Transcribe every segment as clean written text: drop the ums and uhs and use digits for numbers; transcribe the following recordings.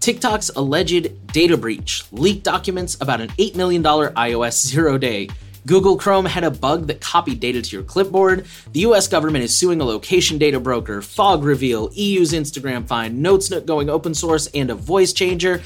TikTok's alleged data breach leaked documents about an $8 million iOS zero-day. Google Chrome had a bug that copied data to your clipboard. The US government is suing a location data broker, Fog Reveal, EU's Instagram fine, Notesnook going open source, and a voice changer.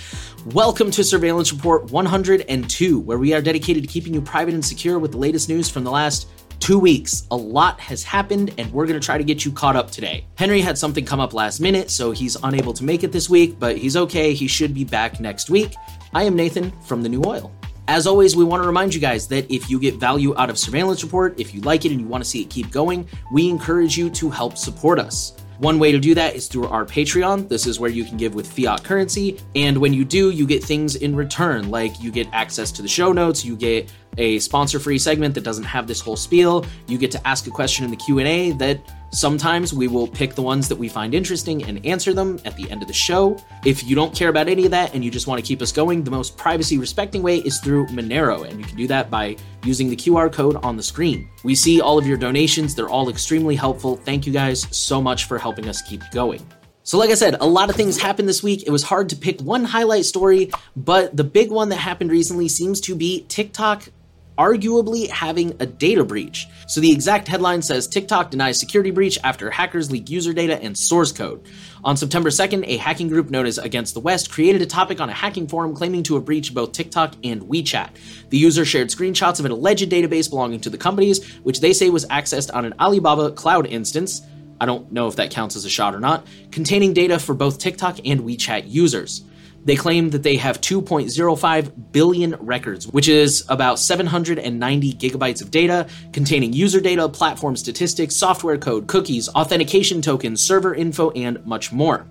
Welcome to Surveillance Report 102, where we are dedicated to keeping you private and secure with the latest news from the last 2 weeks. A lot has happened, and we're going to try to get you caught up today. Henry had something come up last minute, so he's unable to make it this week, but he's okay. He should be back next week. I am Nathan from The New Oil. As always, we want to remind you guys that if you get value out of Surveillance Report, if you like it and you want to see it keep going, we encourage you to help support us. One way to do that is through our Patreon. This is where you can give with fiat currency. And when you do, you get things in return, like you get access to the show notes, you get a sponsor-free segment that doesn't have this whole spiel, you get to ask a question in the Q&A that sometimes we will pick the ones that we find interesting and answer them at the end of the show. If you don't care about any of that and you just want to keep us going, the most privacy-respecting way is through Monero, and you can do that by using the QR code on the screen. We see all of your donations. They're all extremely helpful. Thank you guys so much for helping us keep going. So like I said, a lot of things happened this week. It was hard to pick one highlight story, but the big one that happened recently seems to be TikTok arguably having a data breach. So the exact headline says, TikTok denies security breach after hackers leak user data and source code. On September 2nd, a hacking group known as Against the West created a topic on a hacking forum claiming to have breached both TikTok and WeChat. The user shared screenshots of an alleged database belonging to the companies, which they say was accessed on an Alibaba cloud instance. I don't know if that counts as a shot or not, containing data for both TikTok and WeChat users. They claim that they have 2.05 billion records, which is about 790 gigabytes of data containing user data, platform statistics, software code, cookies, authentication tokens, server info, and much more.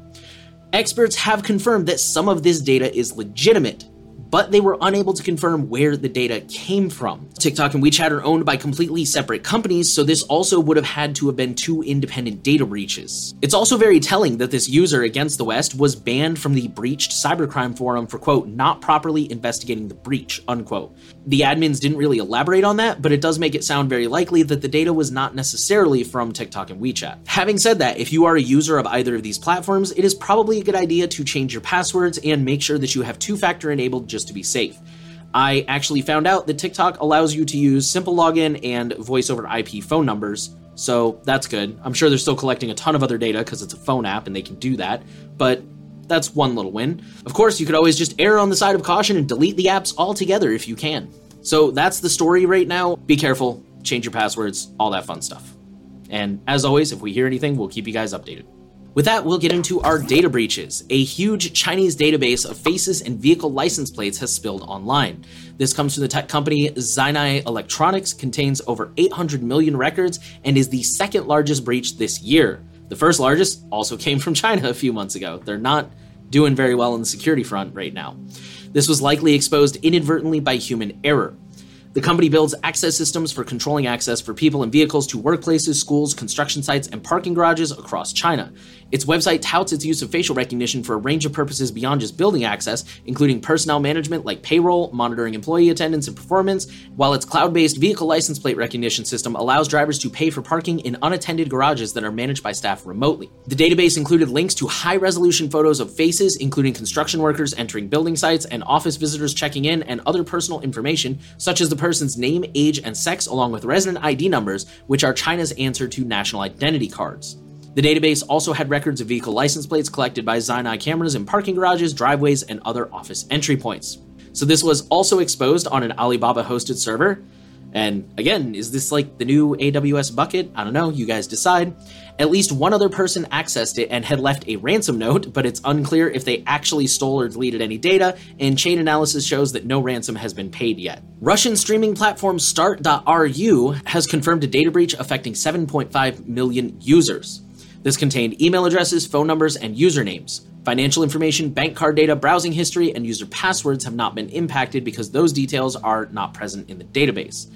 Experts have confirmed that some of this data is legitimate, but they were unable to confirm where the data came from. TikTok and WeChat are owned by completely separate companies, so this also would have had to have been two independent data breaches. It's also very telling that this user, Against the West, was banned from the breached cybercrime forum for, quote, not properly investigating the breach, unquote. The admins didn't really elaborate on that, but it does make it sound very likely that the data was not necessarily from TikTok and WeChat. Having said that, if you are a user of either of these platforms, it is probably a good idea to change your passwords and make sure that you have two-factor enabled just to be safe. I actually found out that TikTok allows you to use simple login and voice over IP phone numbers, so that's good. I'm sure they're still collecting a ton of other data because it's a phone app and they can do that, but that's one little win. Of course, you could always just err on the side of caution and delete the apps altogether if you can. So that's the story right now. Be careful, change your passwords, all that fun stuff. And as always, if we hear anything, we'll keep you guys updated. With that, we'll get into our data breaches. A huge Chinese database of faces and vehicle license plates has spilled online. This comes from the tech company Xinyi Electronics, contains over 800 million records, and is the second largest breach this year. The first largest also came from China a few months ago. They're not doing very well on the security front right now. This was likely exposed inadvertently by human error. The company builds access systems for controlling access for people and vehicles to workplaces, schools, construction sites, and parking garages across China. Its website touts its use of facial recognition for a range of purposes beyond just building access, including personnel management like payroll, monitoring employee attendance and performance, while its cloud-based vehicle license plate recognition system allows drivers to pay for parking in unattended garages that are managed by staff remotely. The database included links to high-resolution photos of faces, including construction workers entering building sites and office visitors checking in, and other personal information, such as the person's name, age, and sex, along with resident ID numbers, which are China's answer to national identity cards. The database also had records of vehicle license plates collected by Xinyi cameras in parking garages, driveways, and other office entry points. So this was also exposed on an Alibaba-hosted server. And again, is this like the new AWS bucket? I don't know, you guys decide. At least one other person accessed it and had left a ransom note, but it's unclear if they actually stole or deleted any data, and chain analysis shows that no ransom has been paid yet. Russian streaming platform Start.ru has confirmed a data breach affecting 7.5 million users. This contained email addresses, phone numbers, and usernames. Financial information, bank card data, browsing history, and user passwords have not been impacted because those details are not present in the database.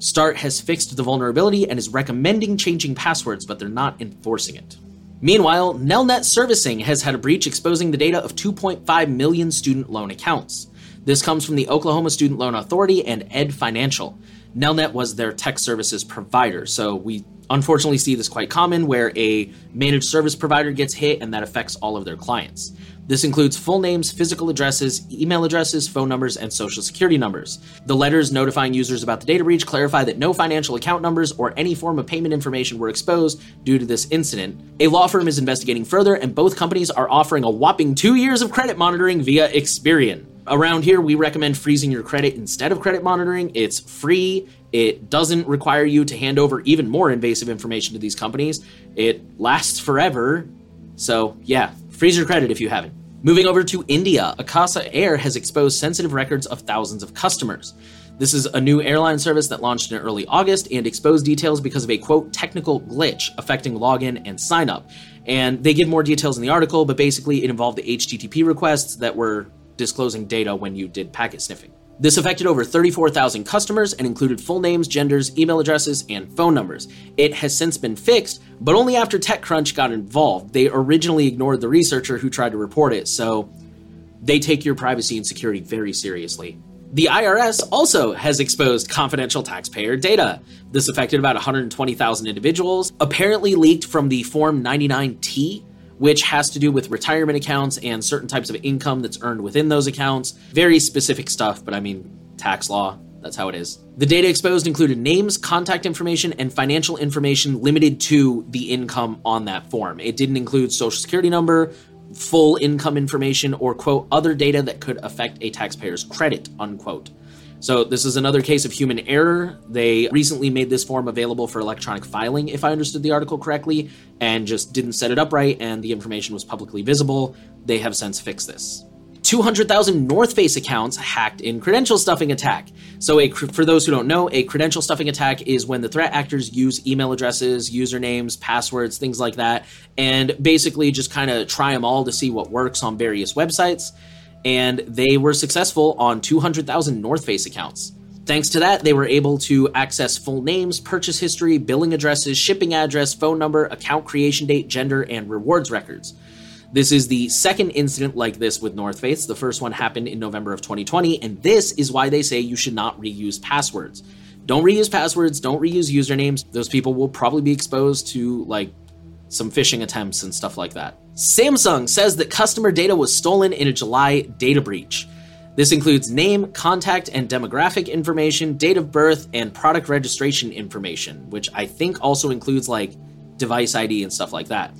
Start has fixed the vulnerability and is recommending changing passwords, but they're not enforcing it. Meanwhile, Nelnet Servicing has had a breach exposing the data of 2.5 million student loan accounts. This comes from the Oklahoma Student Loan Authority and Ed Financial. Nelnet was their tech services provider, so we unfortunately see this quite common where a managed service provider gets hit and that affects all of their clients. This includes full names, physical addresses, email addresses, phone numbers, and social security numbers. The letters notifying users about the data breach clarify that no financial account numbers or any form of payment information were exposed due to this incident. A law firm is investigating further, and both companies are offering a whopping 2 years of credit monitoring via Experian. Around here, we recommend freezing your credit instead of credit monitoring. It's free. It doesn't require you to hand over even more invasive information to these companies. It lasts forever. So yeah, freeze your credit if you haven't. Moving over to India, Akasa Air has exposed sensitive records of thousands of customers. This is a new airline service that launched in early August and exposed details because of a, quote, technical glitch affecting login and sign up. And they give more details in the article, but basically it involved the HTTP requests that were disclosing data when you did packet sniffing. This affected over 34,000 customers and included full names, genders, email addresses, and phone numbers. It has since been fixed, but only after TechCrunch got involved. They originally ignored the researcher who tried to report it, so they take your privacy and security very seriously. The IRS also has exposed confidential taxpayer data. This affected about 120,000 individuals, apparently leaked from the Form 99T, which has to do with retirement accounts and certain types of income that's earned within those accounts. Very specific stuff, but I mean, tax law, that's how it is. The data exposed included names, contact information, and financial information limited to the income on that form. It didn't include social security number, full income information, or, quote, other data that could affect a taxpayer's credit, unquote. So this is another case of human error. They recently made this form available for electronic filing, if I understood the article correctly, and just didn't set it up right, and the information was publicly visible. They have since fixed this. 200,000 North Face accounts hacked in credential stuffing attack. So for those who don't know, a credential stuffing attack is when the threat actors use email addresses, usernames, passwords, things like that, and basically just kind of try them all to see what works on various websites. And they were successful on 200,000 North Face accounts. Thanks to that, they were able to access full names, purchase history, billing addresses, shipping address, phone number, account creation date, gender, and rewards records. This is the second incident like this with North Face. The first one happened in November of 2020, and this is why they say you should not reuse passwords. Don't reuse passwords, don't reuse usernames. Those people will probably be exposed to, like, some phishing attempts and stuff like that. Samsung says that customer data was stolen in a July data breach. This includes name, contact, and demographic information, date of birth, and product registration information, which I think also includes like device ID and stuff like that.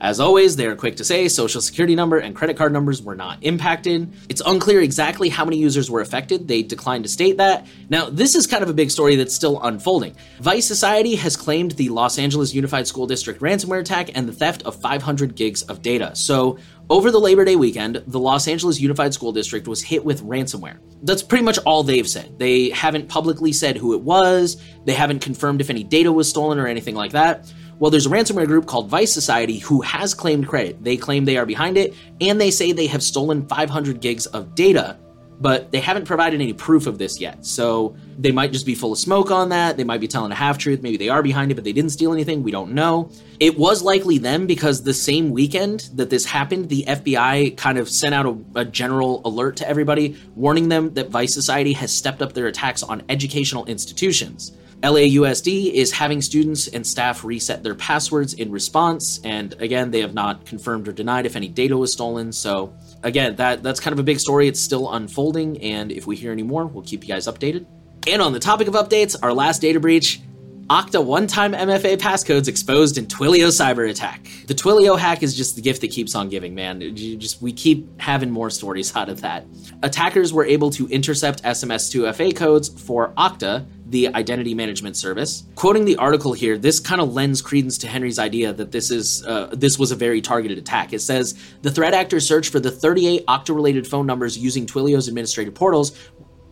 As always, they are quick to say social security number and credit card numbers were not impacted. It's unclear exactly how many users were affected. They declined to state that. Now, this is kind of a big story that's still unfolding. Vice Society has claimed the Los Angeles Unified School District ransomware attack and the theft of 500 gigs of data. So over the Labor Day weekend, the Los Angeles Unified School District was hit with ransomware. That's pretty much all they've said. They haven't publicly said who it was. They haven't confirmed if any data was stolen or anything like that. Well, there's a ransomware group called Vice Society who has claimed credit. They claim they are behind it, and they say they have stolen 500 gigs of data, but they haven't provided any proof of this yet. So they might just be full of smoke on that. They might be telling a half-truth. Maybe they are behind it, but they didn't steal anything. We don't know. It was likely them because the same weekend that this happened, the FBI kind of sent out a general alert to everybody, warning them that Vice Society has stepped up their attacks on educational institutions. LAUSD is having students and staff reset their passwords in response. And again, they have not confirmed or denied if any data was stolen. So again, that's kind of a big story. It's still unfolding. And if we hear any more, we'll keep you guys updated. And on the topic of updates, our last data breach, Okta one-time MFA passcodes exposed in Twilio cyber attack. The Twilio hack is just the gift that keeps on giving, man. We keep having more stories out of that. Attackers were able to intercept SMS2FA codes for Okta, the identity management service. Quoting the article here, this kind of lends credence to Henry's idea that this was a very targeted attack. It says, the threat actor searched for the 38 Okta-related phone numbers using Twilio's administrative portals,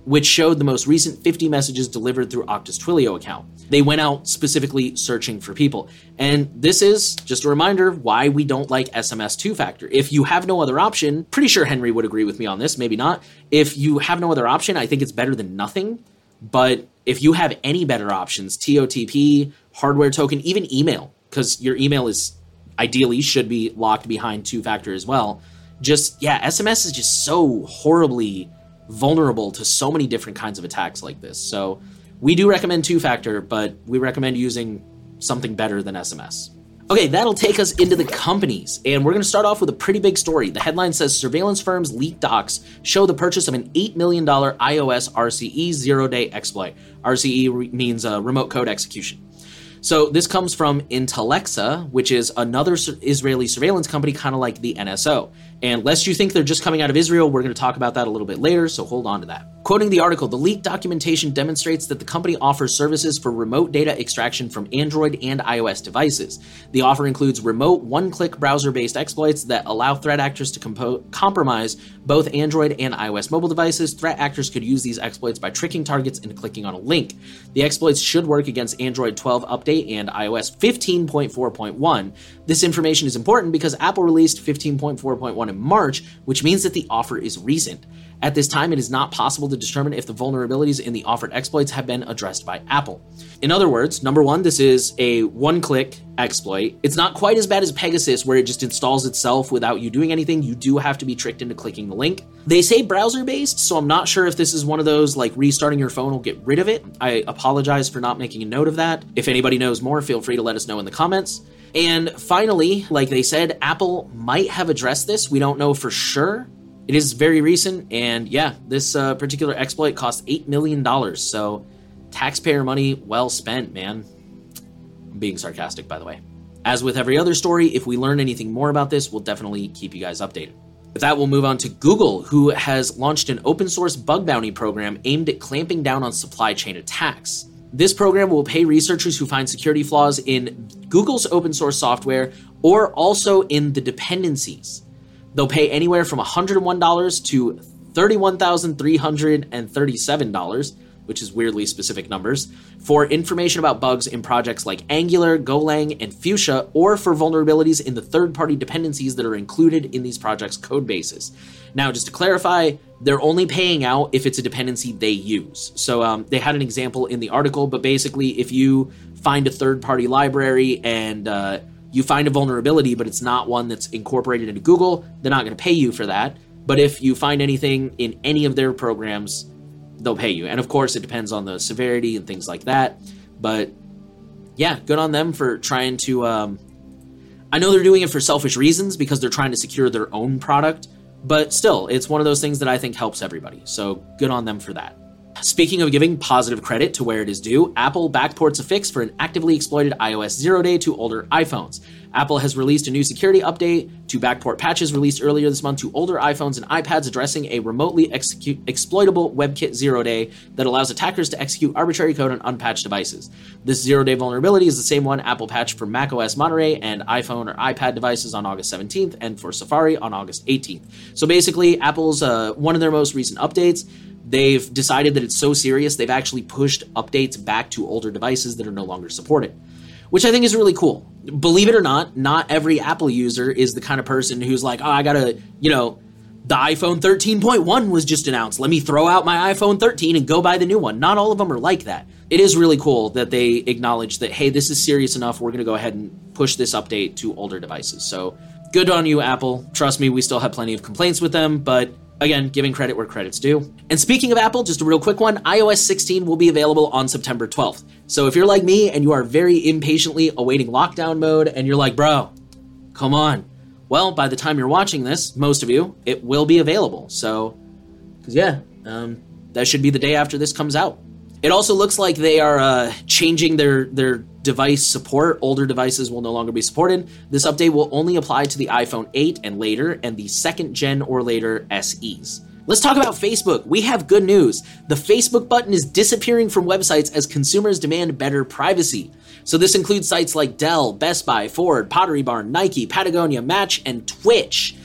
which showed the most recent 50 messages delivered through Okta's Twilio account. They went out specifically searching for people. And this is just a reminder why we don't like SMS two-factor. If you have no other option, pretty sure Henry would agree with me on this, maybe not. If you have no other option, I think it's better than nothing. But if you have any better options, TOTP, hardware token, even email, because your email is ideally should be locked behind two-factor as well. SMS is just so horribly vulnerable to so many different kinds of attacks like this. So we do recommend two-factor, but we recommend using something better than SMS. Okay, that'll take us into the companies, and we're going to start off with a pretty big story. The headline says surveillance firms leak docs show the purchase of an $8 million iOS RCE zero-day exploit. RCE means remote code execution. So this comes from Intelexa, which is another Israeli surveillance company, kind of like the NSO. And lest you think they're just coming out of Israel, we're going to talk about that a little bit later, so hold on to that. Quoting the article, the leaked documentation demonstrates that the company offers services for remote data extraction from Android and iOS devices. The offer includes remote one-click browser-based exploits that allow threat actors to compromise both Android and iOS mobile devices. Threat actors could use these exploits by tricking targets into clicking on a link. The exploits should work against Android 12 update and iOS 15.4.1. This information is important because Apple released 15.4.1 in March, which means that the offer is recent. At this time, it is not possible to determine if the vulnerabilities in the offered exploits have been addressed by Apple. In other words, number one, this is a one-click exploit. It's not quite as bad as Pegasus, where it just installs itself without you doing anything. You do have to be tricked into clicking the link. They say browser-based, so I'm not sure if this is one of those, like, restarting your phone will get rid of it. I apologize for not making a note of that. If anybody knows more, feel free to let us know in the comments. And finally, like they said, Apple might have addressed this. We don't know for sure. It is very recent, and yeah, this particular exploit cost $8 million, so taxpayer money well spent, man. I'm being sarcastic, by the way. As with every other story, if we learn anything more about this, we'll definitely keep you guys updated. With that, we'll move on to Google, who has launched an open-source bug bounty program aimed at clamping down on supply chain attacks. This program will pay researchers who find security flaws in Google's open-source software or also in the dependencies. They'll pay anywhere from $101 to $31,337, which is weirdly specific numbers, for information about bugs in projects like Angular, Golang, and Fuchsia, or for vulnerabilities in the third-party dependencies that are included in these projects' code bases. Now, just to clarify, they're only paying out if it's a dependency they use. So they had an example in the article, but basically if you find a third-party library and you find a vulnerability, but it's not one that's incorporated into Google, they're not going to pay you for that. But if you find anything in any of their programs, they'll pay you. And of course, it depends on the severity and things like that. But yeah, good on them for trying to... I know they're doing it for selfish reasons because they're trying to secure their own product. But still, it's one of those things that I think helps everybody. So good on them for that. Speaking of giving positive credit to where it is due, Apple backports a fix for an actively exploited iOS zero-day to older iPhones. Apple has released a new security update to backport patches released earlier this month to older iPhones and iPads addressing a remotely exploitable WebKit zero-day that allows attackers to execute arbitrary code on unpatched devices. This zero-day vulnerability is the same one Apple patched for macOS Monterey and iPhone or iPad devices on August 17th and for Safari on August 18th. So basically, Apple's one of their most recent updates. They've decided that it's so serious, they've actually pushed updates back to older devices that are no longer supported, which I think is really cool. Believe it or not every Apple user is the kind of person who's like, oh, I gotta, the iPhone 13.1 was just announced. Let me throw out my iPhone 13 and go buy the new one. Not all of them are like that. It is really cool that they acknowledge that, hey, this is serious enough. We're going to go ahead and push this update to older devices. So good on you, Apple. Trust me, we still have plenty of complaints with them, but again, giving credit where credit's due. And speaking of Apple, just a real quick one, iOS 16 will be available on September 12th. So if you're like me and you are very impatiently awaiting lockdown mode and you're like, bro, come on. Well, by the time you're watching this, most of you, it will be available. So, that should be the day after this comes out. It also looks like they are changing their device support. Older devices will no longer be supported. This update will only apply to the iPhone 8 and later and the second gen or later SEs. Let's talk about Facebook. We have good news. The Facebook button is disappearing from websites as consumers demand better privacy. So this includes sites like Dell, Best Buy, Ford, Pottery Barn, Nike, Patagonia, Match, and Twitch.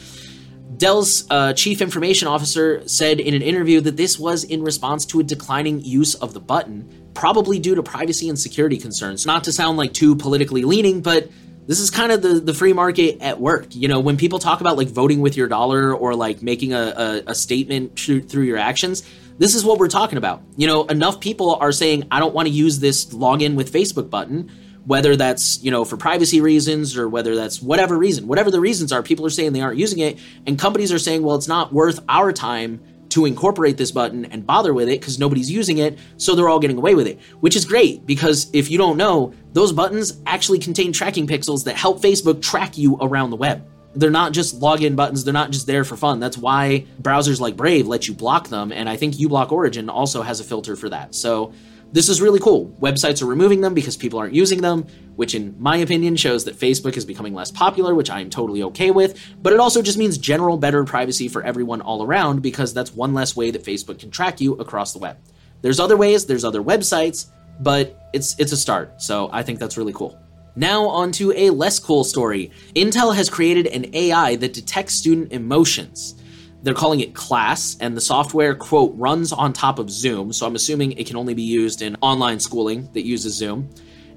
Dell's chief information officer said in an interview that this was in response to a declining use of the button, probably due to privacy and security concerns. Not to sound like too politically leaning, but this is kind of the free market at work. When people talk about like voting with your dollar or like making a statement through your actions, this is what we're talking about. Enough people are saying, I don't want to use this login with Facebook button, whether that's, for privacy reasons or whether that's whatever reason. Whatever the reasons are, people are saying they aren't using it, and companies are saying, well, it's not worth our time to incorporate this button and bother with it because nobody's using it, so they're all getting away with it, which is great because if you don't know, those buttons actually contain tracking pixels that help Facebook track you around the web. They're not just login buttons. They're not just there for fun. That's why browsers like Brave let you block them, and I think uBlock Origin also has a filter for that. So this is really cool. Websites are removing them because people aren't using them, which in my opinion shows that Facebook is becoming less popular, which I am totally okay with, but it also just means general better privacy for everyone all around because that's one less way that Facebook can track you across the web. There's other ways, there's other websites, but it's a start, so I think that's really cool. Now onto a less cool story. Intel has created an AI that detects student emotions. They're calling it Class, and the software, quote, runs on top of Zoom, so I'm assuming it can only be used in online schooling that uses Zoom.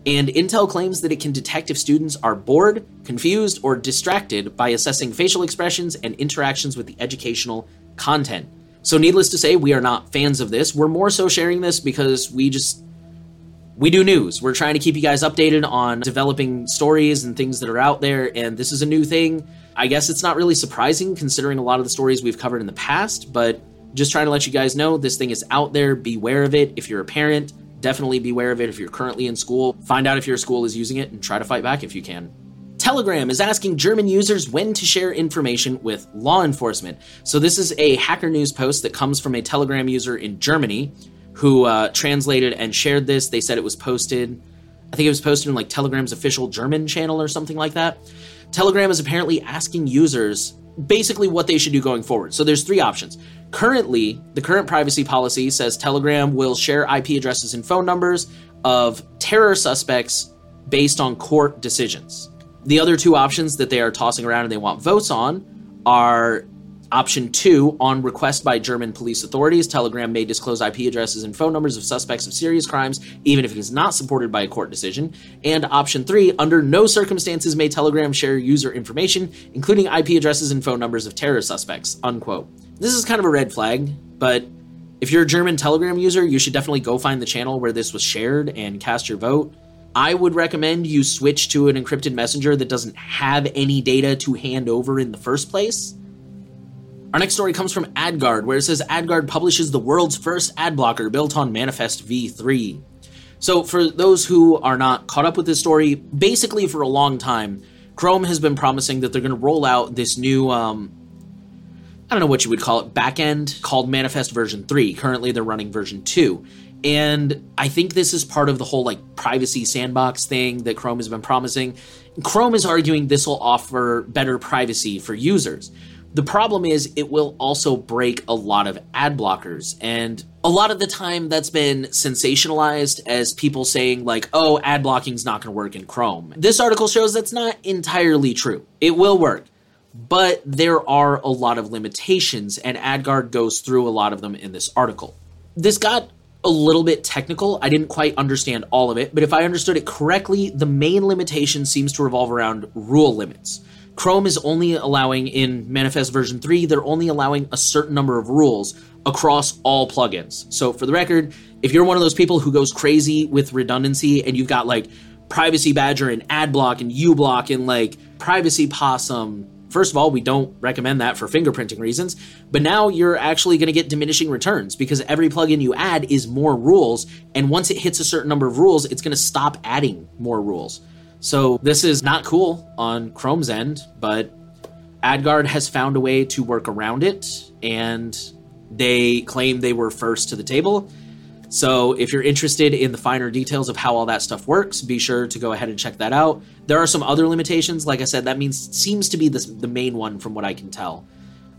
And Intel claims that it can detect if students are bored, confused, or distracted by assessing facial expressions and interactions with the educational content. So needless to say, we are not fans of this. We're more so sharing this because we do news. We're trying to keep you guys updated on developing stories and things that are out there, and this is a new thing. I guess it's not really surprising considering a lot of the stories we've covered in the past, but just trying to let you guys know this thing is out there. Beware of it. If you're a parent, definitely beware of it. If you're currently in school, find out if your school is using it and try to fight back if you can. Telegram is asking German users when to share information with law enforcement. So this is a Hacker News post that comes from a Telegram user in Germany who translated and shared this. They said it was posted, I think it was posted in like Telegram's official German channel or something like that. Telegram is apparently asking users basically what they should do going forward. So there's three options. Currently, the current privacy policy says Telegram will share IP addresses and phone numbers of terror suspects based on court decisions. The other two options that they are tossing around and they want votes on are option 2, on request by German police authorities, Telegram may disclose IP addresses and phone numbers of suspects of serious crimes, even if it is not supported by a court decision. And option 3, under no circumstances may Telegram share user information, including IP addresses and phone numbers of terror suspects, unquote. This is kind of a red flag, but if you're a German Telegram user, you should definitely go find the channel where this was shared and cast your vote. I would recommend you switch to an encrypted messenger that doesn't have any data to hand over in the first place. Our next story comes from AdGuard, where it says AdGuard publishes the world's first ad blocker built on Manifest V3. So for those who are not caught up with this story, basically for a long time, Chrome has been promising that they're going to roll out this new, I don't know what you would call it, backend called Manifest version 3. Currently, they're running version 2. And I think this is part of the whole like privacy sandbox thing that Chrome has been promising. Chrome is arguing this will offer better privacy for users. The problem is it will also break a lot of ad blockers, and a lot of the time that's been sensationalized as people saying like, oh, ad blocking's not going to work in Chrome. This article shows that's not entirely true. It will work, but there are a lot of limitations, and AdGuard goes through a lot of them in this article. This got a little bit technical. I didn't quite understand all of it, but if I understood it correctly, the main limitation seems to revolve around rule limits. Chrome is only allowing, in Manifest version 3, they're only allowing a certain number of rules across all plugins. So for the record, if you're one of those people who goes crazy with redundancy and you've got like Privacy Badger and AdBlock and uBlock and like Privacy Possum, first of all, we don't recommend that for fingerprinting reasons, but now you're actually going to get diminishing returns because every plugin you add is more rules. And once it hits a certain number of rules, it's going to stop adding more rules. So this is not cool on Chrome's end, but AdGuard has found a way to work around it, and they claim they were first to the table. So if you're interested in the finer details of how all that stuff works, be sure to go ahead and check that out. There are some other limitations. Like I said, that seems to be the main one from what I can tell.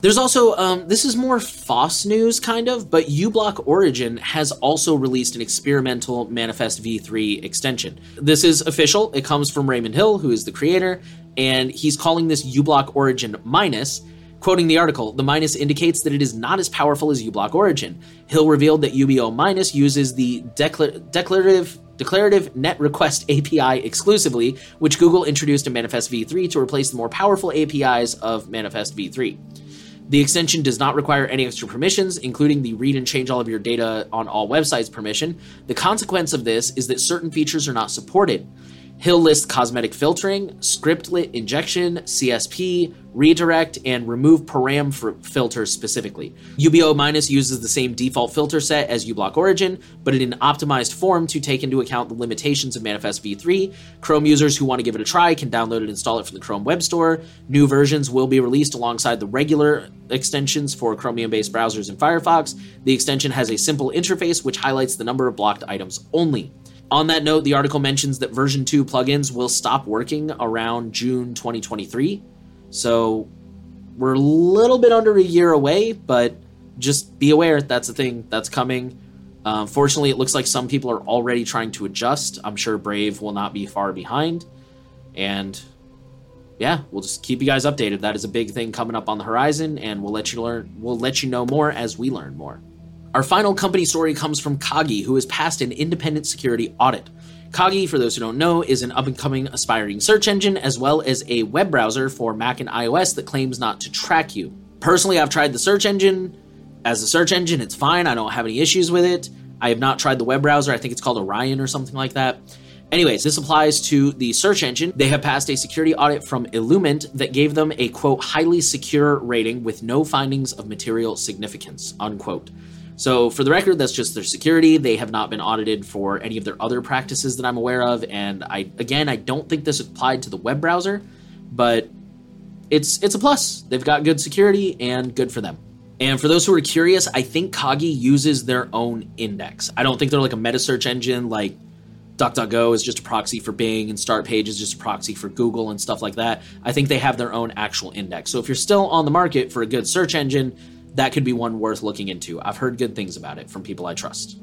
There's also, this is more FOSS news kind of, but uBlock Origin has also released an experimental Manifest V3 extension. This is official. It comes from Raymond Hill, who is the creator, and he's calling this uBlock Origin Minus. Quoting the article, the minus indicates that it is not as powerful as uBlock Origin. Hill revealed that UBO Minus uses the declarative net request API exclusively, which Google introduced in Manifest V3 to replace the more powerful APIs of Manifest V3. The extension does not require any extra permissions, including the read and change all of your data on all websites permission. The consequence of this is that certain features are not supported. He'll list cosmetic filtering, scriptlet injection, CSP, redirect, and remove param filters specifically. UBO Minus uses the same default filter set as uBlock Origin, but in an optimized form to take into account the limitations of Manifest V3. Chrome users who want to give it a try can download and install it from the Chrome Web Store. New versions will be released alongside the regular extensions for Chromium-based browsers and Firefox. The extension has a simple interface which highlights the number of blocked items only. On that note, the article mentions that version 2 plugins will stop working around June 2023. So we're a little bit under a year away, but just be aware that's a thing that's coming. Fortunately, it looks like some people are already trying to adjust. I'm sure Brave will not be far behind. And yeah, we'll just keep you guys updated. That is a big thing coming up on the horizon, and we'll let you know more as we learn more. Our final company story comes from Kagi, who has passed an independent security audit. Kagi, for those who don't know, is an up-and-coming aspiring search engine as well as a web browser for Mac and iOS that claims not to track you. Personally, I've tried the search engine. As a search engine, it's fine. I don't have any issues with it. I have not tried the web browser. I think it's called Orion or something like that. Anyways, this applies to the search engine. They have passed a security audit from Illument that gave them a, quote, highly secure rating with no findings of material significance, unquote. So for the record, that's just their security. They have not been audited for any of their other practices that I'm aware of. And I don't think this applied to the web browser, but it's a plus. They've got good security and good for them. And for those who are curious, I think Kagi uses their own index. I don't think they're like a meta search engine, like DuckDuckGo is just a proxy for Bing and Start.page is just a proxy for Google and stuff like that. I think they have their own actual index. So if you're still on the market for a good search engine, that could be one worth looking into. I've heard good things about it from people I trust.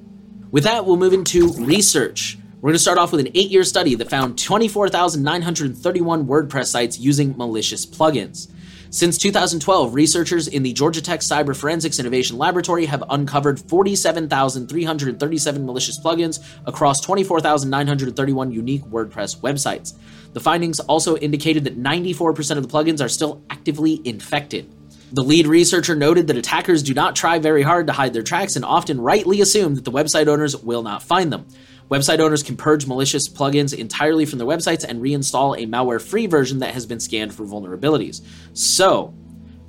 With that, we'll move into research. We're going to start off with an 8-year study that found 24,931 WordPress sites using malicious plugins. Since 2012, researchers in the Georgia Tech Cyber Forensics Innovation Laboratory have uncovered 47,337 malicious plugins across 24,931 unique WordPress websites. The findings also indicated that 94% of the plugins are still actively infected. The lead researcher noted that attackers do not try very hard to hide their tracks and often rightly assume that the website owners will not find them. Website owners can purge malicious plugins entirely from their websites and reinstall a malware-free version that has been scanned for vulnerabilities. So,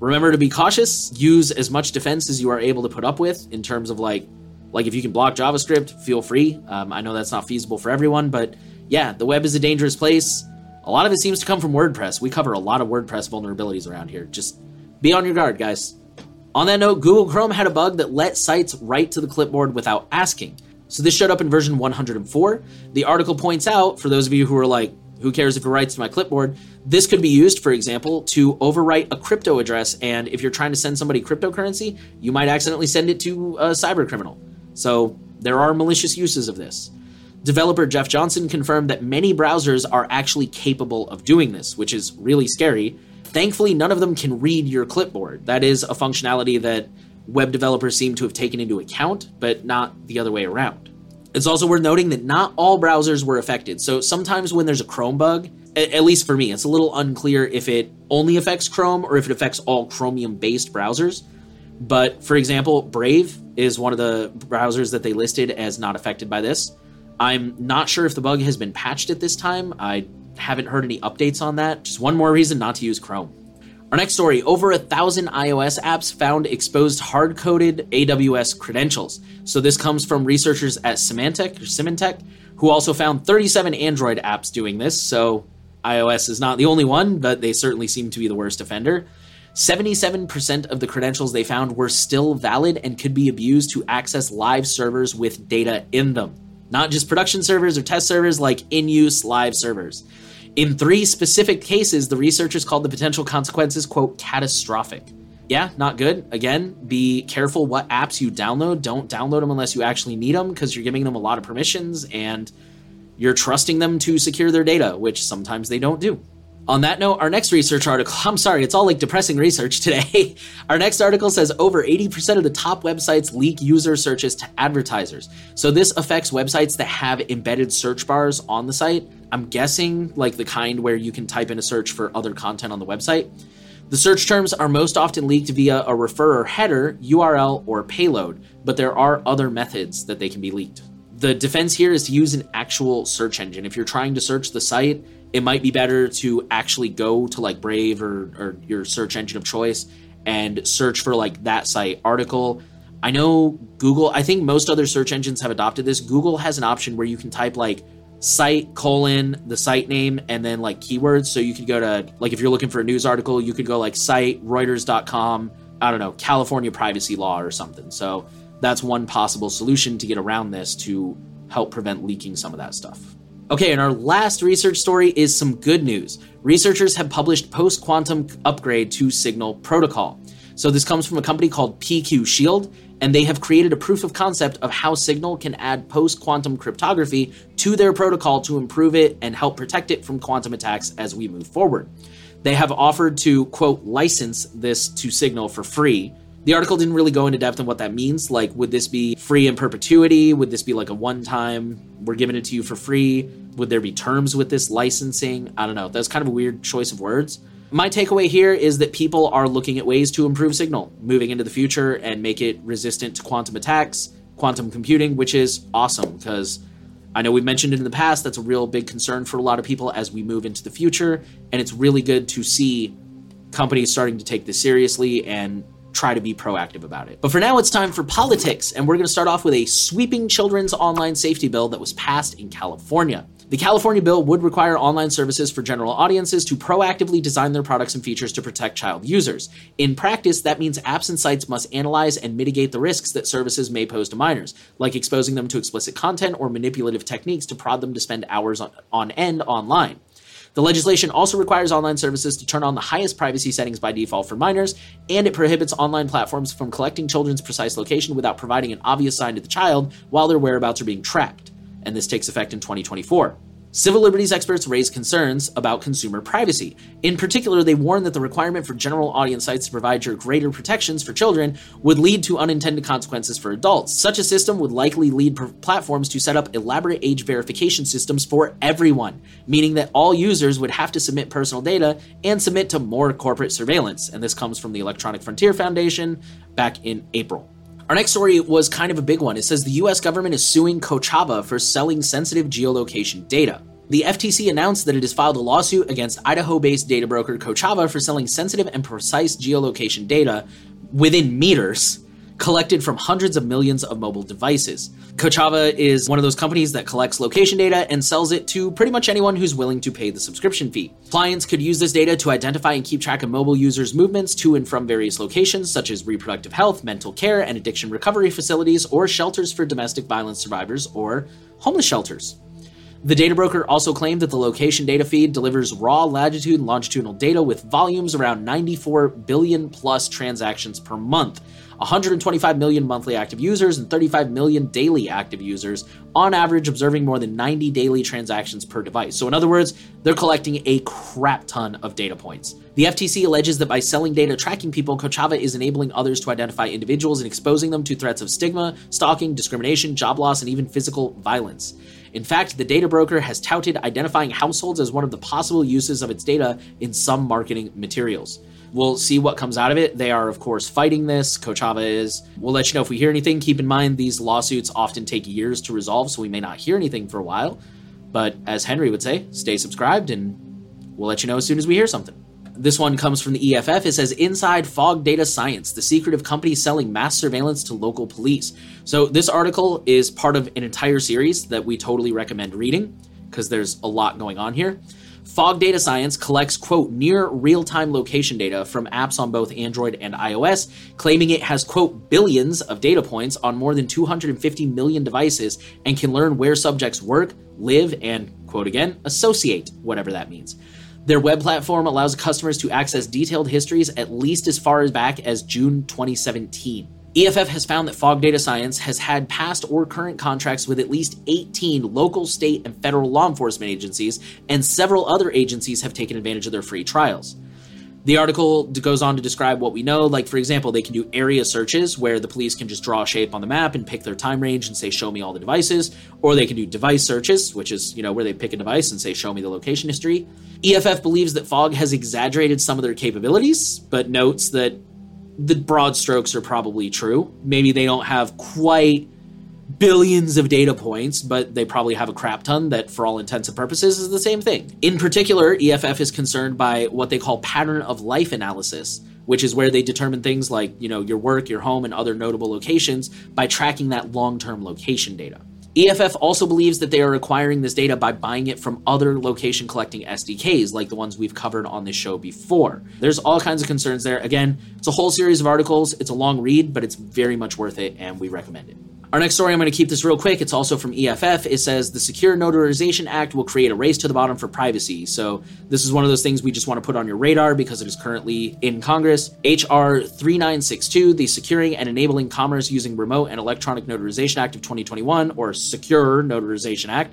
remember to be cautious. Use as much defense as you are able to put up with in terms of like if you can block JavaScript, feel free. I know that's not feasible for everyone, but yeah, the web is a dangerous place. A lot of it seems to come from WordPress. We cover a lot of WordPress vulnerabilities around here. Just be on your guard, guys. On that note, Google Chrome had a bug that let sites write to the clipboard without asking. So this showed up in version 104. The article points out, for those of you who are like, who cares if it writes to my clipboard, this could be used, for example, to overwrite a crypto address. And if you're trying to send somebody cryptocurrency, you might accidentally send it to a cyber criminal. So there are malicious uses of this. Developer Jeff Johnson confirmed that many browsers are actually capable of doing this, which is really scary. Thankfully, none of them can read your clipboard. That is a functionality that web developers seem to have taken into account, but not the other way around. It's also worth noting that not all browsers were affected. So sometimes when there's a Chrome bug, at least for me, it's a little unclear if it only affects Chrome or if it affects all Chromium-based browsers. But for example, Brave is one of the browsers that they listed as not affected by this. I'm not sure if the bug has been patched at this time. I haven't heard any updates on that. Just one more reason not to use Chrome. Our next story, over 1,000 iOS apps found exposed hard-coded AWS credentials. So this comes from researchers at Symantec, who also found 37 Android apps doing this. So iOS is not the only one, but they certainly seem to be the worst offender. 77% of the credentials they found were still valid and could be abused to access live servers with data in them. Not just production servers or test servers, like in-use live servers. In 3 specific cases, the researchers called the potential consequences, quote, catastrophic. Yeah, not good. Again, be careful what apps you download. Don't download them unless you actually need them, because you're giving them a lot of permissions and you're trusting them to secure their data, which sometimes they don't do. On that note, our next research article, I'm sorry, it's all like depressing research today. Our next article says over 80% of the top websites leak user searches to advertisers. So this affects websites that have embedded search bars on the site. I'm guessing like the kind where you can type in a search for other content on the website. The search terms are most often leaked via a referrer header, URL, or payload, but there are other methods that they can be leaked. The defense here is to use an actual search engine. If you're trying to search the site, it might be better to actually go to like Brave or your search engine of choice and search for like that site article. I know Google, I think most other search engines have adopted this. Google has an option where you can type like site colon, the site name, and then like keywords. So you could go to like, if you're looking for a news article, you could go like site Reuters.com, I don't know, California privacy law or something. So that's one possible solution to get around this to help prevent leaking some of that stuff. Okay, and our last research story is some good news. Researchers have published post-quantum upgrade to Signal protocol. So this comes from a company called PQ Shield, and they have created a proof of concept of how Signal can add post-quantum cryptography to their protocol to improve it and help protect it from quantum attacks as we move forward. They have offered to, quote, license this to Signal for free. The article didn't really go into depth on what that means. Like, would this be free in perpetuity? Would this be like a one-time, we're giving it to you for free? Would there be terms with this licensing? I don't know. That's kind of a weird choice of words. My takeaway here is that people are looking at ways to improve Signal, moving into the future and make it resistant to quantum attacks, quantum computing, which is awesome because I know we've mentioned it in the past. That's a real big concern for a lot of people as we move into the future. And it's really good to see companies starting to take this seriously and try to be proactive about it. But for now, it's time for politics, and we're going to start off with a sweeping children's online safety bill that was passed in California. The California bill would require online services for general audiences to proactively design their products and features to protect child users. In practice, that means apps and sites must analyze and mitigate the risks that services may pose to minors, like exposing them to explicit content or manipulative techniques to prod them to spend hours on end online. The legislation also requires online services to turn on the highest privacy settings by default for minors, and it prohibits online platforms from collecting children's precise location without providing an obvious sign to the child while their whereabouts are being tracked. And this takes effect in 2024. Civil liberties experts raise concerns about consumer privacy. In particular, they warn that the requirement for general audience sites to provide greater protections for children would lead to unintended consequences for adults. Such a system would likely lead platforms to set up elaborate age verification systems for everyone, meaning that all users would have to submit personal data and submit to more corporate surveillance. And this comes from the Electronic Frontier Foundation back in April. Our next story was kind of a big one. It says the US government is suing Kochaba for selling sensitive geolocation data. The FTC announced that it has filed a lawsuit against Idaho-based data broker Kochaba for selling sensitive and precise geolocation data within meters collected from hundreds of millions of mobile devices. Kochaba is one of those companies that collects location data and sells it to pretty much anyone who's willing to pay the subscription fee. Clients could use this data to identify and keep track of mobile users' movements to and from various locations, such as reproductive health, mental care, and addiction recovery facilities, or shelters for domestic violence survivors or homeless shelters. The data broker also claimed that the location data feed delivers raw latitude and longitudinal data with volumes around 94 billion plus transactions per month, 125 million monthly active users and 35 million daily active users, on average observing more than 90 daily transactions per device. So in other words, they're collecting a crap ton of data points. The FTC alleges that by selling data tracking people, Kochava is enabling others to identify individuals and exposing them to threats of stigma, stalking, discrimination, job loss, and even physical violence. In fact, the data broker has touted identifying households as one of the possible uses of its data in some marketing materials. We'll see what comes out of it. They are, of course, fighting this. Kochava is. We'll let you know if we hear anything. Keep in mind, these lawsuits often take years to resolve, so we may not hear anything for a while. But as Henry would say, stay subscribed, and we'll let you know as soon as we hear something. This one comes from the EFF. It says, Inside Fog Data Science, the secret of companies selling mass surveillance to local police. So this article is part of an entire series that we totally recommend reading because there's a lot going on here. Fog Data Science collects, quote, near real-time location data from apps on both Android and iOS, claiming it has, quote, billions of data points on more than 250 million devices and can learn where subjects work, live, and, quote again, associate, whatever that means. Their web platform allows customers to access detailed histories at least as far back as June 2017. EFF has found that Fog Data Science has had past or current contracts with at least 18 local, state, and federal law enforcement agencies, and several other agencies have taken advantage of their free trials. The article goes on to describe what we know, like, for example, they can do area searches where the police can just draw a shape on the map and pick their time range and say, show me all the devices, or they can do device searches, which is, you know, where they pick a device and say, show me the location history. EFF believes that Fog has exaggerated some of their capabilities, but notes that the broad strokes are probably true. Maybe they don't have quite billions of data points, but they probably have a crap ton that for all intents and purposes is the same thing. In particular, EFF is concerned by what they call pattern of life analysis, which is where they determine things like, you know, your work, your home, and other notable locations by tracking that long-term location data. EFF also believes that they are acquiring this data by buying it from other location collecting SDKs, like the ones we've covered on this show before. There's all kinds of concerns there. Again, it's a whole series of articles. It's a long read, but it's very much worth it, and we recommend it. Our next story, I'm going to keep this real quick. It's also from EFF. It says the Secure Notarization Act will create a race to the bottom for privacy. So this is one of those things we just want to put on your radar because it is currently in Congress. HR 3962, the Securing and Enabling Commerce Using Remote and Electronic Notarization Act of 2021, or Secure Notarization Act.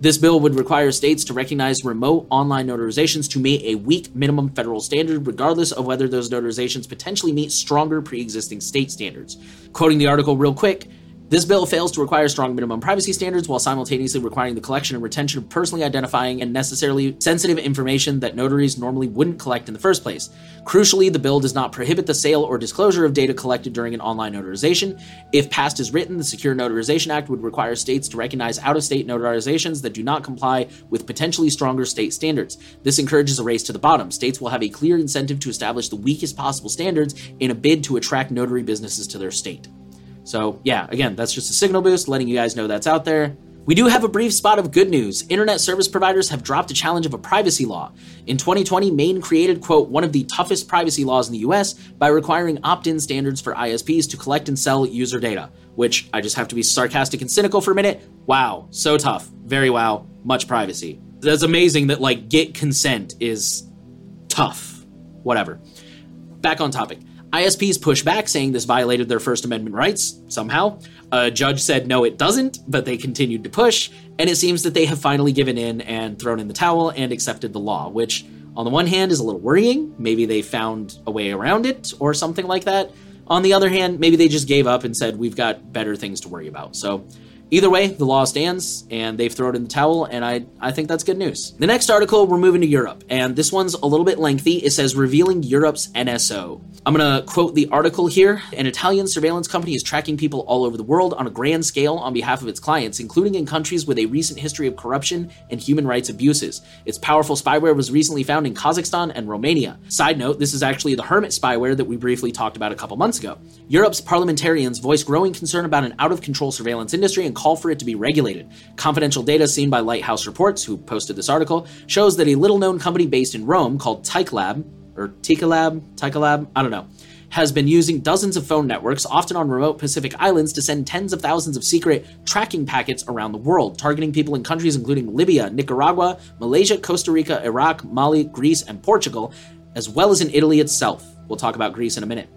This bill would require states to recognize remote online notarizations to meet a weak minimum federal standard, regardless of whether those notarizations potentially meet stronger pre-existing state standards. Quoting the article real quick, this bill fails to require strong minimum privacy standards while simultaneously requiring the collection and retention of personally identifying and necessarily sensitive information that notaries normally wouldn't collect in the first place. Crucially, the bill does not prohibit the sale or disclosure of data collected during an online notarization. If passed as written, the Secure Notarization Act would require states to recognize out-of-state notarizations that do not comply with potentially stronger state standards. This encourages a race to the bottom. States will have a clear incentive to establish the weakest possible standards in a bid to attract notary businesses to their state. So yeah, again, that's just a signal boost, letting you guys know that's out there. We do have a brief spot of good news. Internet service providers have dropped a challenge of a privacy law. In 2020, Maine created, quote, one of the toughest privacy laws in the US by requiring opt-in standards for ISPs to collect and sell user data, which I just have to be sarcastic and cynical for a minute. Wow, so tough. Very wow, much privacy. That's amazing that like get consent is tough, whatever. Back on topic. ISPs pushed back, saying this violated their First Amendment rights, somehow. A judge said no, it doesn't, but they continued to push, and it seems that they have finally given in and thrown in the towel and accepted the law, which on the one hand is a little worrying. Maybe they found a way around it or something like that. On the other hand, maybe they just gave up and said, we've got better things to worry about. So either way, the law stands, and they've thrown in the towel, and I think that's good news. The next article, we're moving to Europe, and this one's a little bit lengthy. It says, Revealing Europe's NSO. I'm going to quote the article here. An Italian surveillance company is tracking people all over the world on a grand scale on behalf of its clients, including in countries with a recent history of corruption and human rights abuses. Its powerful spyware was recently found in Kazakhstan and Romania. Side note, this is actually the Hermit spyware that we briefly talked about a couple months ago. Europe's parliamentarians voiced growing concern about an out-of-control surveillance industry and call for it to be regulated. Confidential data seen by Lighthouse Reports, who posted this article, shows that a little-known company based in Rome called Tycalab, I don't know, has been using dozens of phone networks, often on remote Pacific islands, to send tens of thousands of secret tracking packets around the world, targeting people in countries including Libya, Nicaragua, Malaysia, Costa Rica, Iraq, Mali, Greece, and Portugal, as well as in Italy itself. We'll talk about Greece in a minute.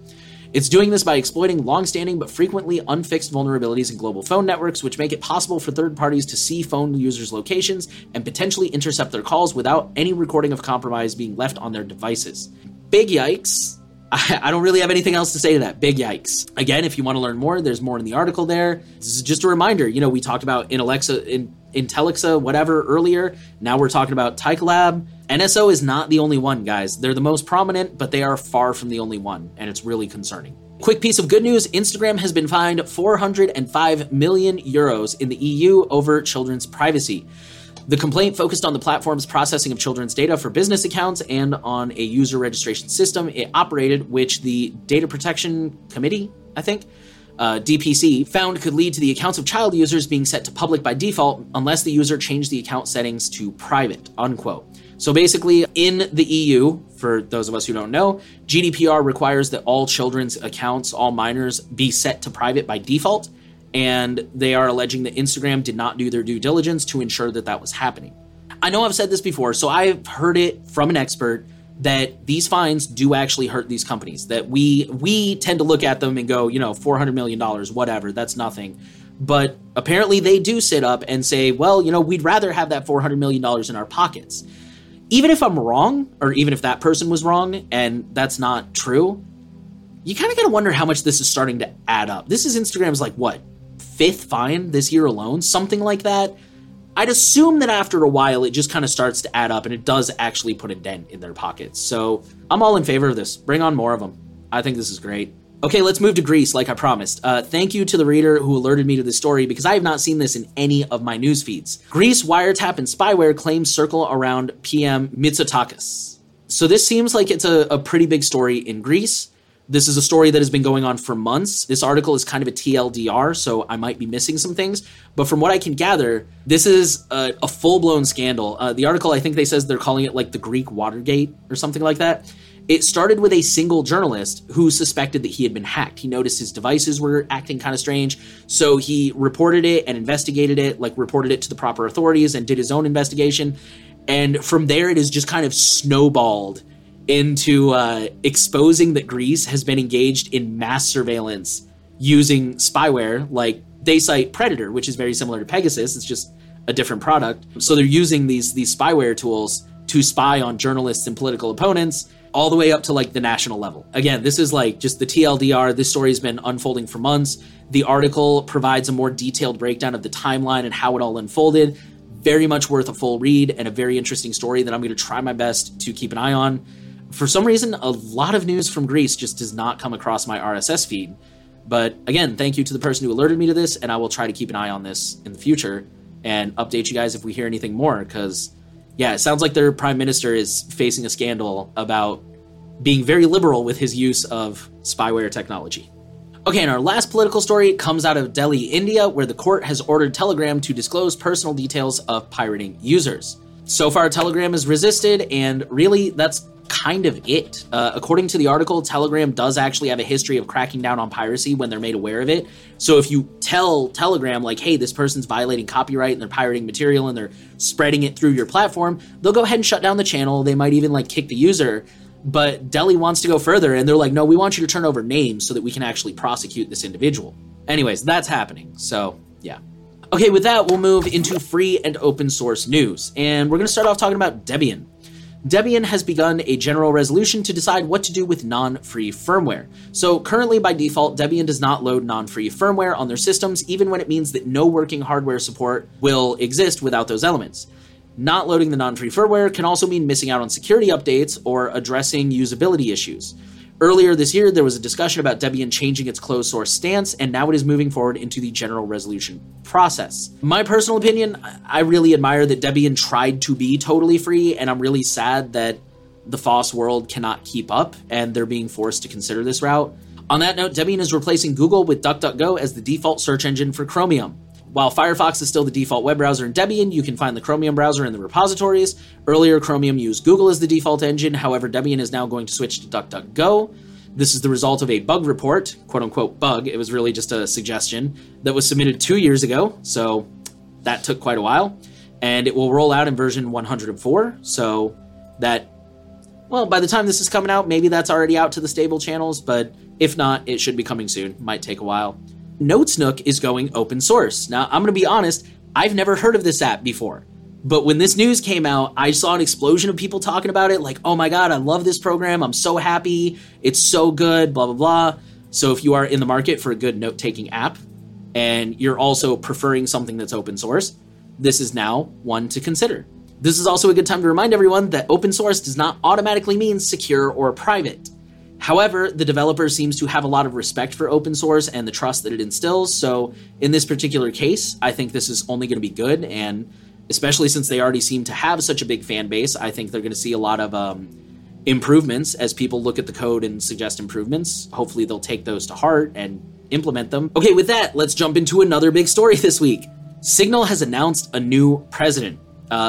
It's doing this by exploiting long-standing but frequently unfixed vulnerabilities in global phone networks, which make it possible for third parties to see phone users' locations and potentially intercept their calls without any recording of compromise being left on their devices. Big yikes. I don't really have anything else to say to that. Big yikes. Again, if you want to learn more, there's more in the article there. This is just a reminder. You know, we talked about Intellixa, whatever, earlier. Now we're talking about Tycalab. NSO is not the only one, guys. They're the most prominent, but they are far from the only one, and it's really concerning. Quick piece of good news, Instagram has been fined 405 million euros in the EU over children's privacy. The complaint focused on the platform's processing of children's data for business accounts and on a user registration system it operated, which the Data Protection Committee, I think, DPC, found could lead to the accounts of child users being set to public by default unless the user changed the account settings to private, unquote. So basically, in the EU, for those of us who don't know, GDPR requires that all children's accounts, all minors, be set to private by default, and they are alleging that Instagram did not do their due diligence to ensure that that was happening. I know I've said this before, so I've heard it from an expert that these fines do actually hurt these companies, that we tend to look at them and go, you know, $400 million, whatever, that's nothing. But apparently they do sit up and say, well, you know, we'd rather have that $400 million in our pockets. Even if I'm wrong, or even if that person was wrong, and that's not true, you kind of got to wonder how much this is starting to add up. This is Instagram's, like, what, fifth fine this year alone? Something like that. I'd assume that after a while, it just kind of starts to add up, and it does actually put a dent in their pockets. So I'm all in favor of this. Bring on more of them. I think this is great. Okay, let's move to Greece, like I promised. Thank you to the reader who alerted me to this story because I have not seen this in any of my news feeds. Greece wiretap and spyware claims circle around PM Mitsotakis. So this seems like it's a pretty big story in Greece. This is a story that has been going on for months. This article is kind of a TLDR, so I might be missing some things. But from what I can gather, this is a full-blown scandal. The article, I think they says they're calling it like the Greek Watergate or something like that. It started with a single journalist who suspected that he had been hacked. He noticed his devices were acting kind of strange. So he reported it and investigated it, like reported it to the proper authorities and did his own investigation. And from there, it has just kind of snowballed into exposing that Greece has been engaged in mass surveillance using spyware. Like they cite Predator, which is very similar to Pegasus. It's just a different product. So they're using these spyware tools to spy on journalists and political opponents all the way up to like the national level. Again, this is like just the TLDR. This story has been unfolding for months. The article provides a more detailed breakdown of the timeline and how it all unfolded. Very much worth a full read and a very interesting story that I'm going to try my best to keep an eye on. For some reason, a lot of news from Greece just does not come across my RSS feed. But again, thank you to the person who alerted me to this, and I will try to keep an eye on this in the future and update you guys if we hear anything more, because, yeah, it sounds like their prime minister is facing a scandal about being very liberal with his use of spyware technology. Okay, and our last political story comes out of Delhi, India, where the court has ordered Telegram to disclose personal details of pirating users. So far, Telegram has resisted, and really, that's kind of it. According to the article, Telegram does actually have a history of cracking down on piracy when they're made aware of it. So if you tell Telegram, like, hey, this person's violating copyright and they're pirating material and they're spreading it through your platform, they'll go ahead and shut down the channel. They might even like kick the user. But Delhi wants to go further and they're like, no, we want you to turn over names so that we can actually prosecute this individual. Anyways, that's happening. So yeah. Okay, with that, we'll move into free and open source news. And we're going to start off talking about Debian. Debian has begun a general resolution to decide what to do with non-free firmware. So currently, by default, Debian does not load non-free firmware on their systems, even when it means that no working hardware support will exist without those elements. Not loading the non-free firmware can also mean missing out on security updates or addressing usability issues. Earlier this year, there was a discussion about Debian changing its closed source stance, and now it is moving forward into the general resolution process. My personal opinion, I really admire that Debian tried to be totally free, and I'm really sad that the FOSS world cannot keep up, and they're being forced to consider this route. On that note, Debian is replacing Google with DuckDuckGo as the default search engine for Chromium. While Firefox is still the default web browser in Debian, you can find the Chromium browser in the repositories. Earlier, Chromium used Google as the default engine. However, Debian is now going to switch to DuckDuckGo. This is the result of a bug report, quote unquote bug. It was really just a suggestion that was submitted 2 years ago. So that took quite a while, and it will roll out in version 104. So that, well, by the time this is coming out, maybe that's already out to the stable channels, but if not, it should be coming soon. Might take a while. Notesnook is going open source. Now, I'm going to be honest, I've never heard of this app before. But when this news came out, I saw an explosion of people talking about it, like, oh my God, I love this program. I'm so happy. It's so good, blah, blah, blah. So if you are in the market for a good note-taking app, and you're also preferring something that's open source, this is now one to consider. This is also a good time to remind everyone that open source does not automatically mean secure or private. However, the developer seems to have a lot of respect for open source and the trust that it instills. So in this particular case, I think this is only going to be good. And especially since they already seem to have such a big fan base, I think they're going to see a lot of improvements as people look at the code and suggest improvements. Hopefully they'll take those to heart and implement them. Okay, with that, let's jump into another big story this week. Signal has announced a new president.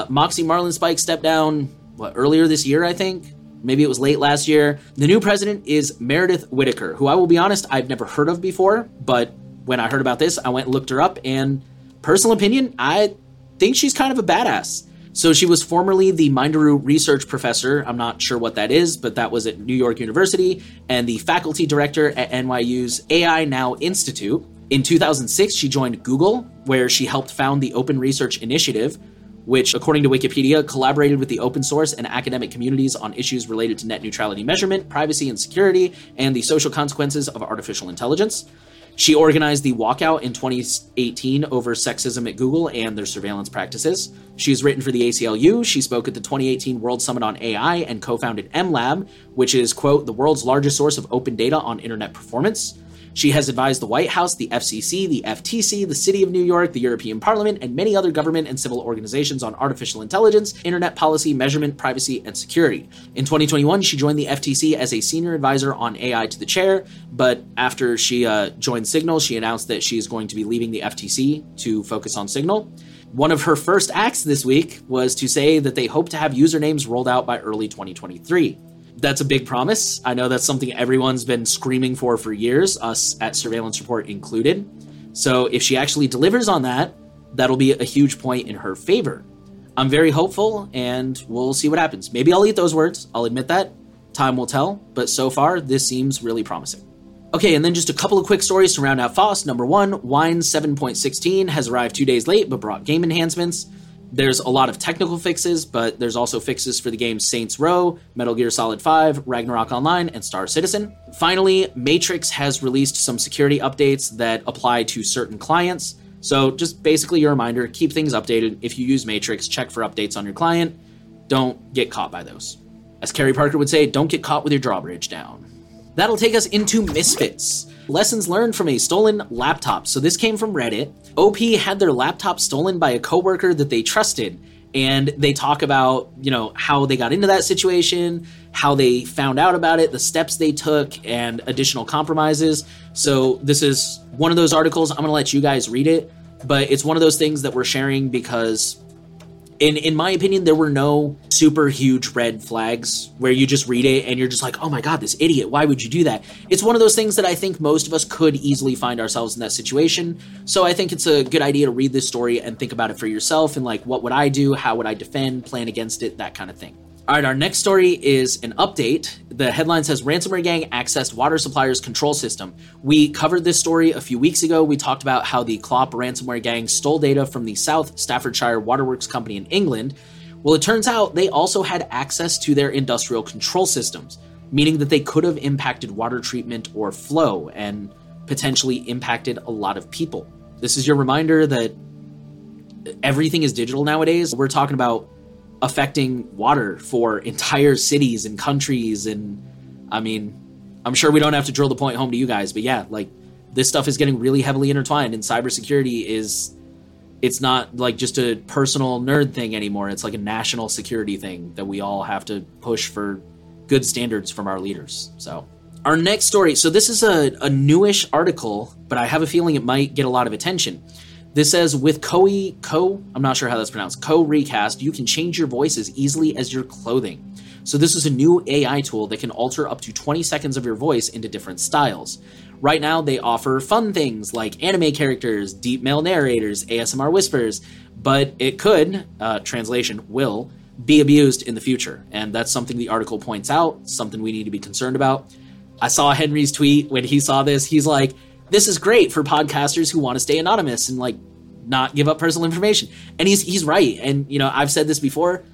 Moxie Marlinspike stepped down earlier this year, I think. Maybe it was late last year. The new president is Meredith Whitaker, who I will be honest, I've never heard of before, but when I heard about this, I went and looked her up, and personal opinion, I think she's kind of a badass. So she was formerly the Mindaroo Research Professor. I'm not sure what that is, but that was at New York University, and the faculty director at NYU's AI Now Institute. In 2006, she joined Google, where she helped found the Open Research Initiative, which, according to Wikipedia, collaborated with the open source and academic communities on issues related to net neutrality measurement, privacy and security, and the social consequences of artificial intelligence. She organized the walkout in 2018 over sexism at Google and their surveillance practices. She's written for the ACLU. She spoke at the 2018 World Summit on AI and co-founded MLab, which is, quote, the world's largest source of open data on internet performance. She has advised the White House, the FCC, the FTC, the City of New York, the European Parliament, and many other government and civil organizations on artificial intelligence, internet policy, measurement, privacy, and security. In 2021, she joined the FTC as a senior advisor on AI to the chair, but after she joined Signal, she announced that she is going to be leaving the FTC to focus on Signal. One of her first acts this week was to say that they hope to have usernames rolled out by early 2023. That's a big promise. I know that's something everyone's been screaming for years, us at Surveillance Report included. So if she actually delivers on that, that'll be a huge point in her favor. I'm very hopeful, and we'll see what happens. Maybe I'll eat those words. I'll admit that. Time will tell. But so far, this seems really promising. Okay, and then just a couple of quick stories to round out FOSS. Number one, Wine 7.16 has arrived 2 days late, but brought game enhancements. There's a lot of technical fixes, but there's also fixes for the games Saints Row, Metal Gear Solid 5, Ragnarok Online, and Star Citizen. Finally, Matrix has released some security updates that apply to certain clients. So just basically a reminder, keep things updated. If you use Matrix, check for updates on your client. Don't get caught by those. As Kerry Parker would say, don't get caught with your drawbridge down. That'll take us into Misfits. Lessons learned from a stolen laptop. So this came from Reddit. OP had their laptop stolen by a coworker that they trusted. And they talk about, you know, how they got into that situation, how they found out about it, the steps they took, and additional compromises. So this is one of those articles. I'm going to let you guys read it. But it's one of those things that we're sharing because, in my opinion, there were no super huge red flags where you just read it and you're just like, oh my God, this idiot, why would you do that? It's one of those things that I think most of us could easily find ourselves in that situation. So I think it's a good idea to read this story and think about it for yourself and like, what would I do? How would I defend, plan against it? That kind of thing. All right, our next story is an update. The headline says ransomware gang accessed water supplier's control system. We covered this story a few weeks ago. We talked about how the Klopp ransomware gang stole data from the South Staffordshire Waterworks Company in England. Well, it turns out they also had access to their industrial control systems, meaning that they could have impacted water treatment or flow and potentially impacted a lot of people. This is your reminder that everything is digital nowadays. We're talking about affecting water for entire cities and countries. And I mean, I'm sure we don't have to drill the point home to you guys, but yeah, like this stuff is getting really heavily intertwined, and cybersecurity is, it's not like just a personal nerd thing anymore. It's like a national security thing that we all have to push for good standards from our leaders. So our next story. So this is a newish article, but I have a feeling it might get a lot of attention. This says, with Ko Recast, you can change your voice as easily as your clothing. So this is a new AI tool that can alter up to 20 seconds of your voice into different styles. Right now, they offer fun things like anime characters, deep male narrators, ASMR whispers, but it could, will, be abused in the future. And that's something the article points out, something we need to be concerned about. I saw Henry's tweet when he saw this. He's like, this is great for podcasters who want to stay anonymous and like not give up personal information. And he's right. And, you know, I've said this before,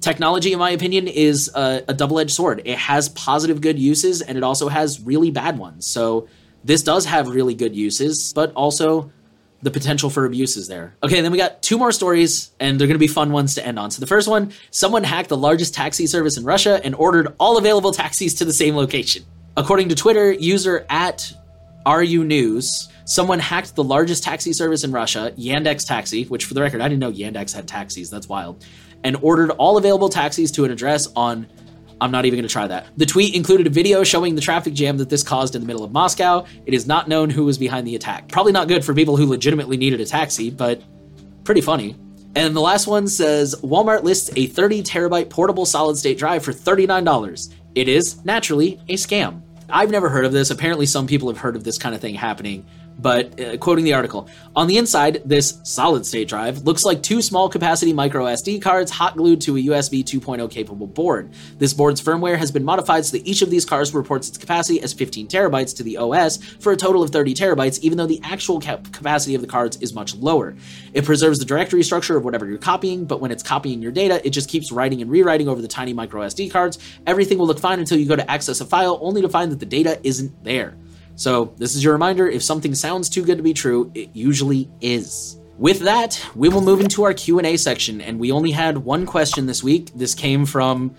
technology, in my opinion, is a double-edged sword. It has positive good uses, and it also has really bad ones. So this does have really good uses, but also the potential for abuse is there. Okay, and then we got two more stories, and they're going to be fun ones to end on. So the first one, someone hacked the largest taxi service in Russia and ordered all available taxis to the same location. According to Twitter, user at RU News, someone hacked the largest taxi service in Russia, Yandex Taxi, which for the record, I didn't know Yandex had taxis. That's wild. And ordered all available taxis to an address on... I'm not even going to try that. The tweet included a video showing the traffic jam that this caused in the middle of Moscow. It is not known who was behind the attack. Probably not good for people who legitimately needed a taxi, but pretty funny. And the last one says, Walmart lists a 30 terabyte portable solid state drive for $39. It is, naturally, a scam. I've never heard of this. Apparently, some people have heard of this kind of thing happening, but quoting the article, on the inside, this solid state drive looks like two small capacity micro SD cards hot glued to a USB 2.0 capable board. This board's firmware has been modified so that each of these cards reports its capacity as 15 terabytes to the OS for a total of 30 terabytes, even though the actual capacity of the cards is much lower. It preserves the directory structure of whatever you're copying, but when it's copying your data, it just keeps writing and rewriting over the tiny micro SD cards. Everything will look fine until you go to access a file, only to find that the data isn't there. So this is your reminder, if something sounds too good to be true, it usually is. With that, we will move into our Q&A section, and we only had one question this week. This came from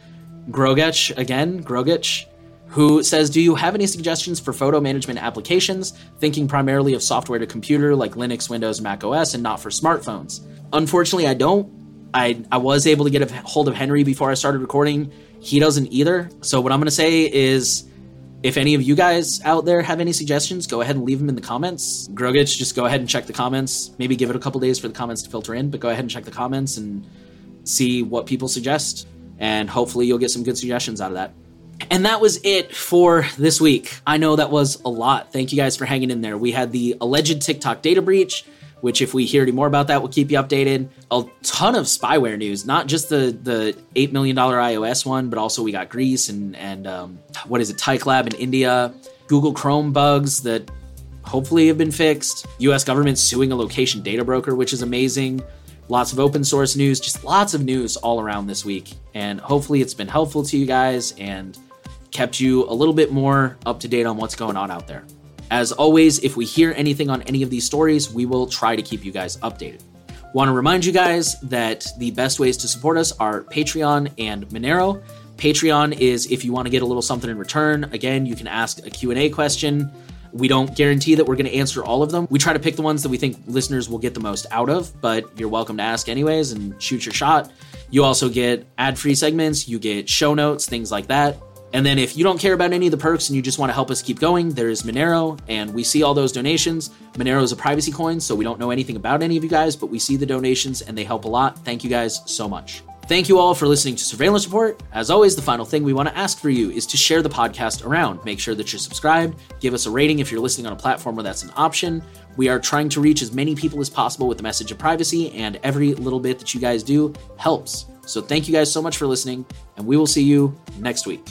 Grogich, again, Grogich, who says, do you have any suggestions for photo management applications, thinking primarily of software to computer like Linux, Windows, Mac OS, and not for smartphones? Unfortunately, I don't. I was able to get a hold of Henry before I started recording. He doesn't either. So what I'm going to say is, if any of you guys out there have any suggestions, go ahead and leave them in the comments. Grogich, just go ahead and check the comments. Maybe give it a couple days for the comments to filter in, but go ahead and check the comments and see what people suggest. And hopefully you'll get some good suggestions out of that. And that was it for this week. I know that was a lot. Thank you guys for hanging in there. We had the alleged TikTok data breach, which if we hear any more about that, we'll keep you updated. A ton of spyware news, not just the $8 million iOS one, but also we got Greece and what is it, Tech Lab in India, Google Chrome bugs that hopefully have been fixed, US government suing a location data broker, which is amazing, lots of open source news, just lots of news all around this week. And hopefully it's been helpful to you guys and kept you a little bit more up to date on what's going on out there. As always, if we hear anything on any of these stories, we will try to keep you guys updated. Want to remind you guys that the best ways to support us are Patreon and Monero. Patreon is if you want to get a little something in return. Again, you can ask a Q&A question. We don't guarantee that we're going to answer all of them. We try to pick the ones that we think listeners will get the most out of, but you're welcome to ask anyways and shoot your shot. You also get ad-free segments, you get show notes, things like that. And then if you don't care about any of the perks and you just want to help us keep going, there is Monero, and we see all those donations. Monero is a privacy coin, so we don't know anything about any of you guys, but we see the donations and they help a lot. Thank you guys so much. Thank you all for listening to Surveillance Report. As always, the final thing we want to ask for you is to share the podcast around. Make sure that you're subscribed. Give us a rating if you're listening on a platform where that's an option. We are trying to reach as many people as possible with the message of privacy, and every little bit that you guys do helps. So thank you guys so much for listening, and we will see you next week.